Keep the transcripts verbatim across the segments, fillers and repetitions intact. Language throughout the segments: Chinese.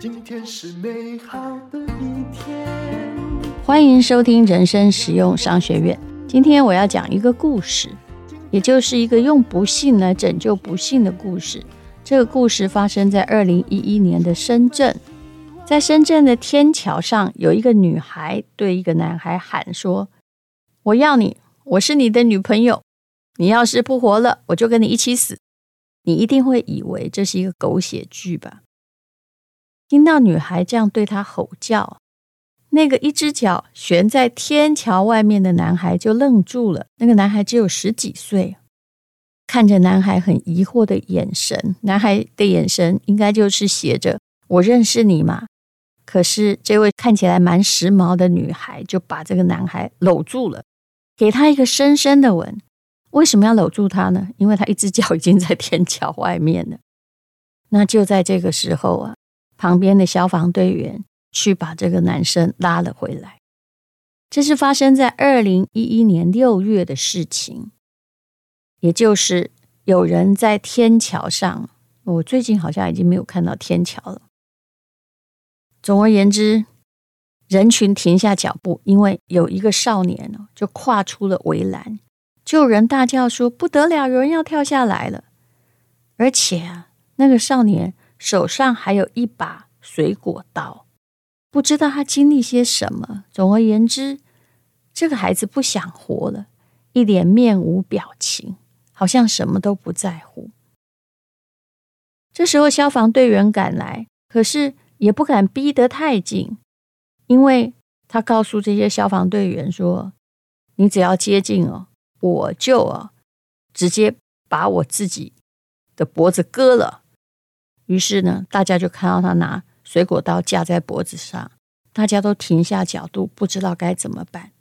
今天是美好的一天。欢迎收听人生实用商学院。今天我要讲一个故事，也就是一个用不幸来拯救不幸的故事。这个故事发生在二零一一年的深圳。在深圳的天桥上，有一个女孩对一个男孩喊说：我要你，我是你的女朋友，你要是不活了，我就跟你一起死。你一定会以为这是一个狗血剧吧。听到女孩这样对他吼叫，那个一只脚悬在天桥外面的男孩就愣住了。那个男孩只有十几岁，看着男孩很疑惑的眼神，男孩的眼神应该就是写着我认识你嘛。可是这位看起来蛮时髦的女孩就把这个男孩搂住了，给他一个深深的吻。为什么要搂住他呢？因为他一只脚已经在天桥外面了。那就在这个时候啊，旁边的消防队员去把这个男生拉了回来。这是发生在二零一一年六月的事情，也就是有人在天桥上，我最近好像已经没有看到天桥了。总而言之，人群停下脚步，因为有一个少年就跨出了围栏，就有人大叫说不得了，有人要跳下来了。而且啊，那个少年手上还有一把水果刀，不知道他经历些什么。总而言之，这个孩子不想活了，一脸面无表情，好像什么都不在乎。这时候消防队员赶来，可是也不敢逼得太近，因为他告诉这些消防队员说，你只要接近哦，我就哦直接把我自己的脖子割了。于是呢，大家就看到他拿水果刀架在脖子上，大家都停下脚步，不知道该怎么办。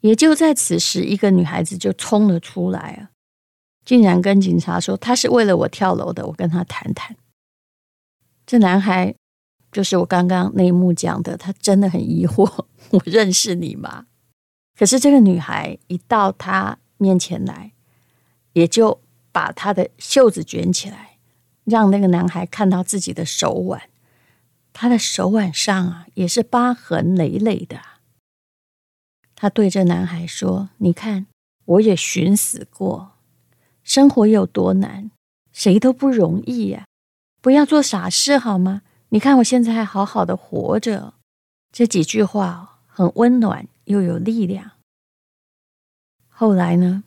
也就在此时，一个女孩子就冲了出来啊，竟然跟警察说她是为了我跳楼的，我跟她谈谈。这男孩就是我刚刚那一幕讲的，他真的很疑惑，我认识你吗？可是这个女孩一到他面前来，也就把他的袖子卷起来，让那个男孩看到自己的手腕。他的手腕上啊，也是疤痕累累的。他对这男孩说，你看，我也寻死过，生活有多难，谁都不容易啊，不要做傻事好吗？你看我现在还好好的活着。这几句话很温暖又有力量。后来呢，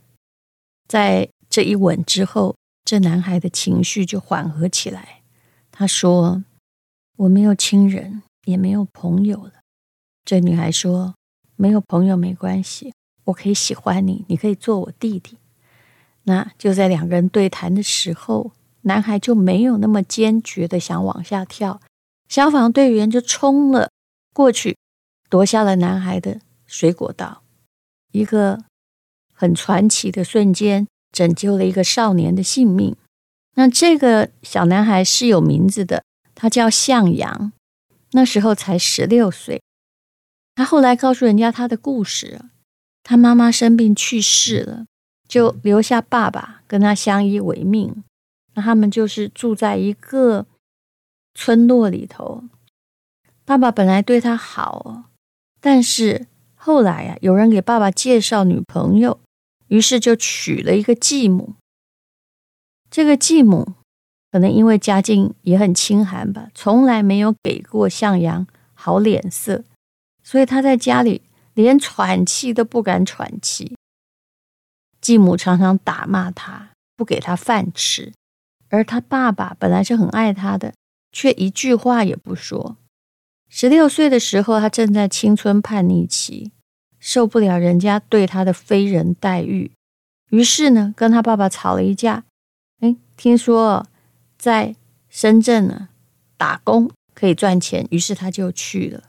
在这一吻之后，这男孩的情绪就缓和起来。他说，我没有亲人，也没有朋友了。这女孩说，没有朋友没关系，我可以喜欢你，你可以做我弟弟。那就在两个人对谈的时候，男孩就没有那么坚决的想往下跳，消防队员就冲了过去，夺下了男孩的水果刀。一个很传奇的瞬间，拯救了一个少年的性命。那这个小男孩是有名字的，他叫向阳，那时候才十六岁。他后来告诉人家他的故事，他妈妈生病去世了，就留下爸爸跟他相依为命。那他们就是住在一个村落里头，爸爸本来对他好，但是后来啊，有人给爸爸介绍女朋友，于是就娶了一个继母。这个继母可能因为家境也很清寒吧，从来没有给过向阳好脸色，所以他在家里连喘气都不敢喘气。继母常常打骂他，不给他饭吃，而他爸爸本来是很爱他的，却一句话也不说。十六岁的时候，他正在青春叛逆期，受不了人家对他的非人待遇，于是呢，跟他爸爸吵了一架。诶，听说在深圳呢打工可以赚钱，于是他就去了。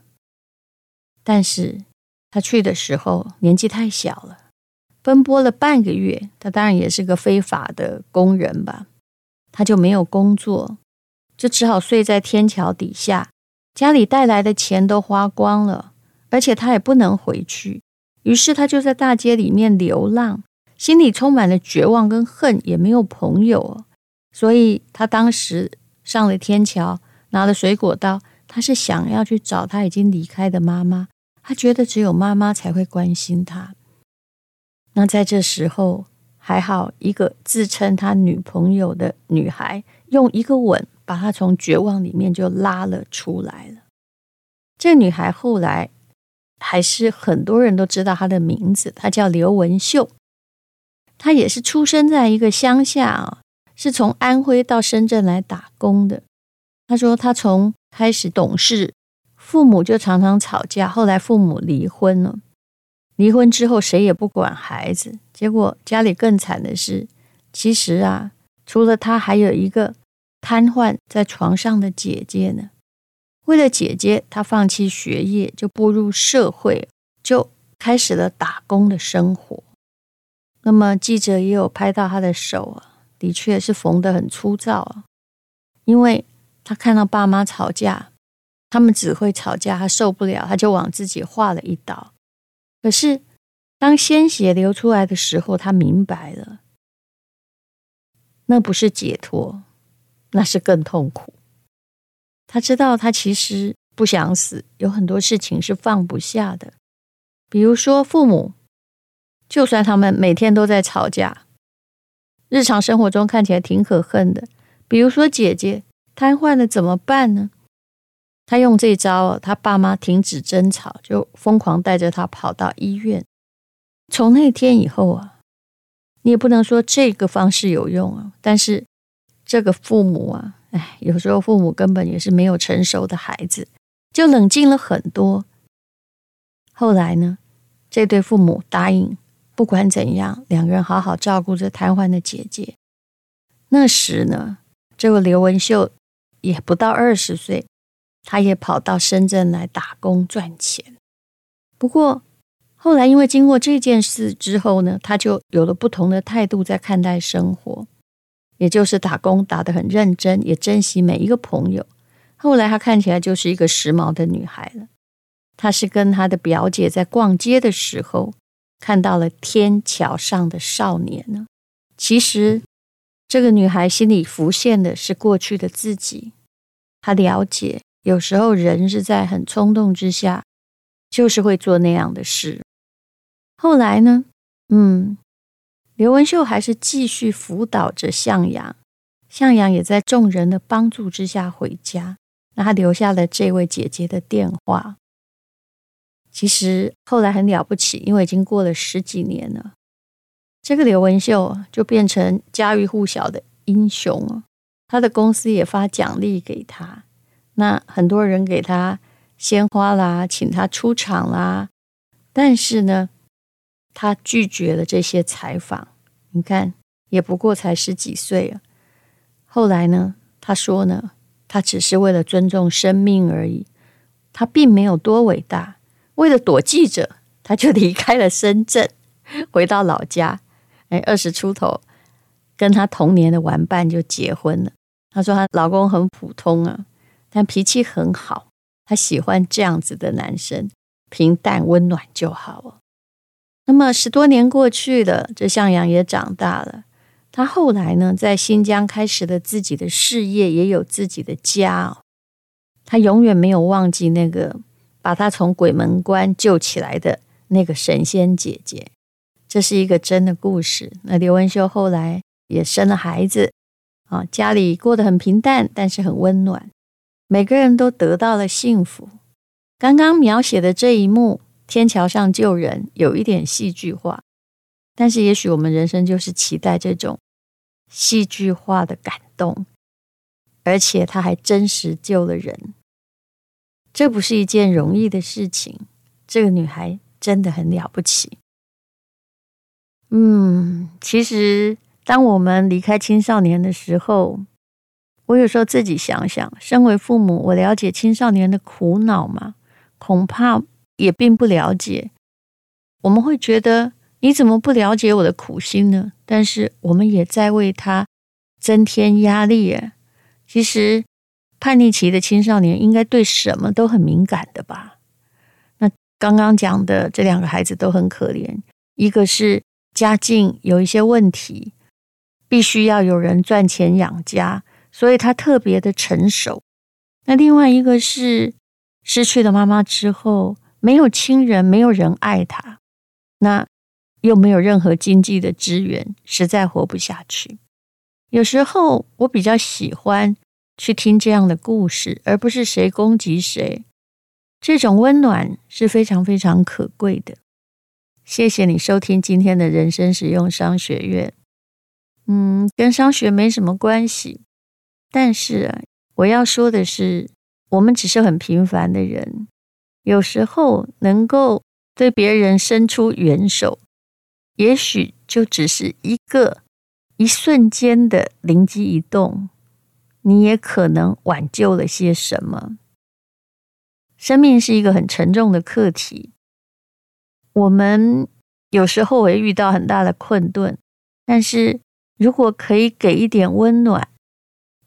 但是他去的时候年纪太小了，奔波了半个月，他当然也是个非法的工人吧，他就没有工作，就只好睡在天桥底下。家里带来的钱都花光了，而且他也不能回去，于是他就在大街里面流浪，心里充满了绝望跟恨，也没有朋友、哦、所以他当时上了天桥，拿了水果刀，他是想要去找他已经离开的妈妈，他觉得只有妈妈才会关心他。那在这时候，还好一个自称他女朋友的女孩用一个吻把他从绝望里面就拉了出来了。这女孩后来还是很多人都知道她的名字，她叫刘文秀。她也是出生在一个乡下啊，是从安徽到深圳来打工的。她说她从开始懂事，父母就常常吵架，后来父母离婚了。离婚之后谁也不管孩子，结果家里更惨的是，其实啊，除了她还有一个瘫痪在床上的姐姐呢。为了姐姐，她放弃学业，就步入社会，就开始了打工的生活。那么记者也有拍到她的手啊，的确是缝得很粗糙啊，因为她看到爸妈吵架，他们只会吵架，她受不了，她就往自己划了一刀。可是当鲜血流出来的时候，她明白了，那不是解脱，那是更痛苦。他知道他其实不想死，有很多事情是放不下的。比如说父母，就算他们每天都在吵架，日常生活中看起来挺可恨的。比如说姐姐瘫痪了怎么办呢？他用这招，他爸妈停止争吵，就疯狂带着他跑到医院。从那天以后啊，你也不能说这个方式有用啊，但是这个父母啊，唉，有时候父母根本也是没有成熟的孩子，就冷静了很多。后来呢，这对父母答应不管怎样，两个人好好照顾着瘫痪的姐姐。那时呢，这位刘文秀也不到二十岁，她也跑到深圳来打工赚钱。不过后来因为经过这件事之后呢，她就有了不同的态度在看待生活。也就是打工打得很认真，也珍惜每一个朋友。后来她看起来就是一个时髦的女孩了。她是跟她的表姐在逛街的时候看到了天桥上的少年呢。其实这个女孩心里浮现的是过去的自己。她了解有时候人是在很冲动之下就是会做那样的事。后来呢，嗯刘文秀还是继续辅导着向阳，向阳也在众人的帮助之下回家。那他留下了这位姐姐的电话。其实后来很了不起，因为已经过了十几年了，这个刘文秀就变成家喻户晓的英雄了。他的公司也发奖励给他，那很多人给他鲜花啦，请他出场啦，但是呢他拒绝了这些采访。你看也不过才十几岁啊。后来呢他说呢，他只是为了尊重生命而已，他并没有多伟大。为了躲记者，他就离开了深圳，回到老家。哎，二十出头跟他同年的玩伴就结婚了。他说他老公很普通啊，但脾气很好，他喜欢这样子的男生，平淡温暖就好了。那么十多年过去了，这向阳也长大了。他后来呢，在新疆开始了自己的事业，也有自己的家、哦、他永远没有忘记那个把他从鬼门关救起来的那个神仙姐姐。这是一个真的故事。那刘文秀后来也生了孩子、啊、家里过得很平淡，但是很温暖，每个人都得到了幸福。刚刚描写的这一幕，天桥上救人，有一点戏剧化，但是也许我们人生就是期待这种戏剧化的感动，而且他还真实救了人，这不是一件容易的事情。这个女孩真的很了不起。嗯，其实当我们离开青少年的时候，我有时候自己想想，身为父母，我了解青少年的苦恼吗？恐怕也并不了解。我们会觉得你怎么不了解我的苦心呢？但是我们也在为他增添压力耶。其实叛逆期的青少年应该对什么都很敏感的吧。那刚刚讲的这两个孩子都很可怜，一个是家境有一些问题，必须要有人赚钱养家，所以他特别的成熟。那另外一个是失去了妈妈之后，没有亲人，没有人爱他，那又没有任何经济的支援，实在活不下去。有时候我比较喜欢去听这样的故事，而不是谁攻击谁。这种温暖是非常非常可贵的。谢谢你收听今天的人生实用商学院。嗯，跟商学没什么关系，但是啊，我要说的是，我们只是很平凡的人，有时候能够对别人伸出援手，也许就只是一个一瞬间的灵机一动，你也可能挽救了些什么。生命是一个很沉重的课题，我们有时候会遇到很大的困顿，但是如果可以给一点温暖，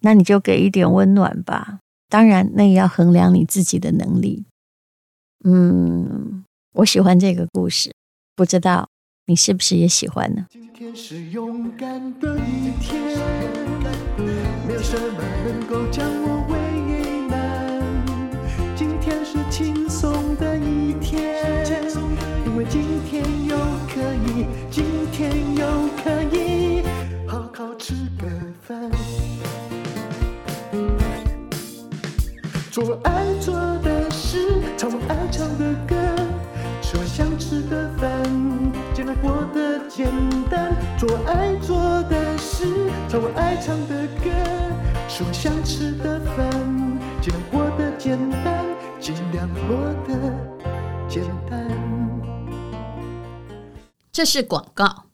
那你就给一点温暖吧。当然，那也要衡量你自己的能力。嗯，我喜欢这个故事，不知道你是不是也喜欢呢？今天是勇敢的一天，没有什么能够将我为难。今天是轻松的一天，因为今天又可以，今天又可以好好吃个饭，做我爱做的事，唱我爱唱的歌，吃我想吃的饭，简单过得简单。做我爱做的事，唱我爱唱的歌，吃我想吃的饭，尽量过得简单，尽量过得简单。这是广告。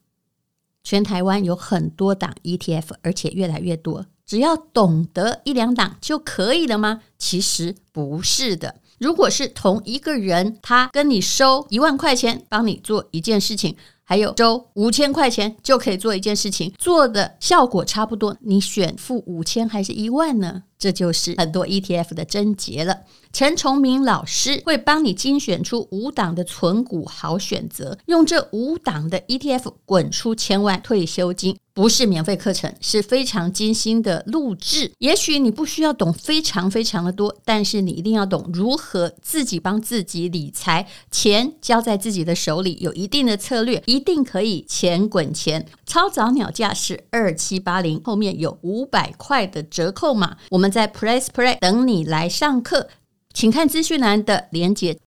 全台湾有很多档 E T F， 而且越来越多。只要懂得一两档就可以了吗？其实不是的。如果是同一个人，他跟你收一万块钱帮你做一件事情，还有收五千块钱就可以做一件事情，做的效果差不多，你选付五千还是一万呢？这就是很多 E T F 的症结了。陈崇明老师会帮你精选出五档的存股好选择，用这五档的 E T F 滚出千万退休金。不是免费课程，是非常精心的录制。也许你不需要懂非常非常的多，但是你一定要懂如何自己帮自己理财，钱交在自己的手里，有一定的策略，一定可以钱滚钱。超早鸟价是二七八零，后面有五百块的折扣码。我们在 PressPray 等你来上课，请看资讯栏的连结。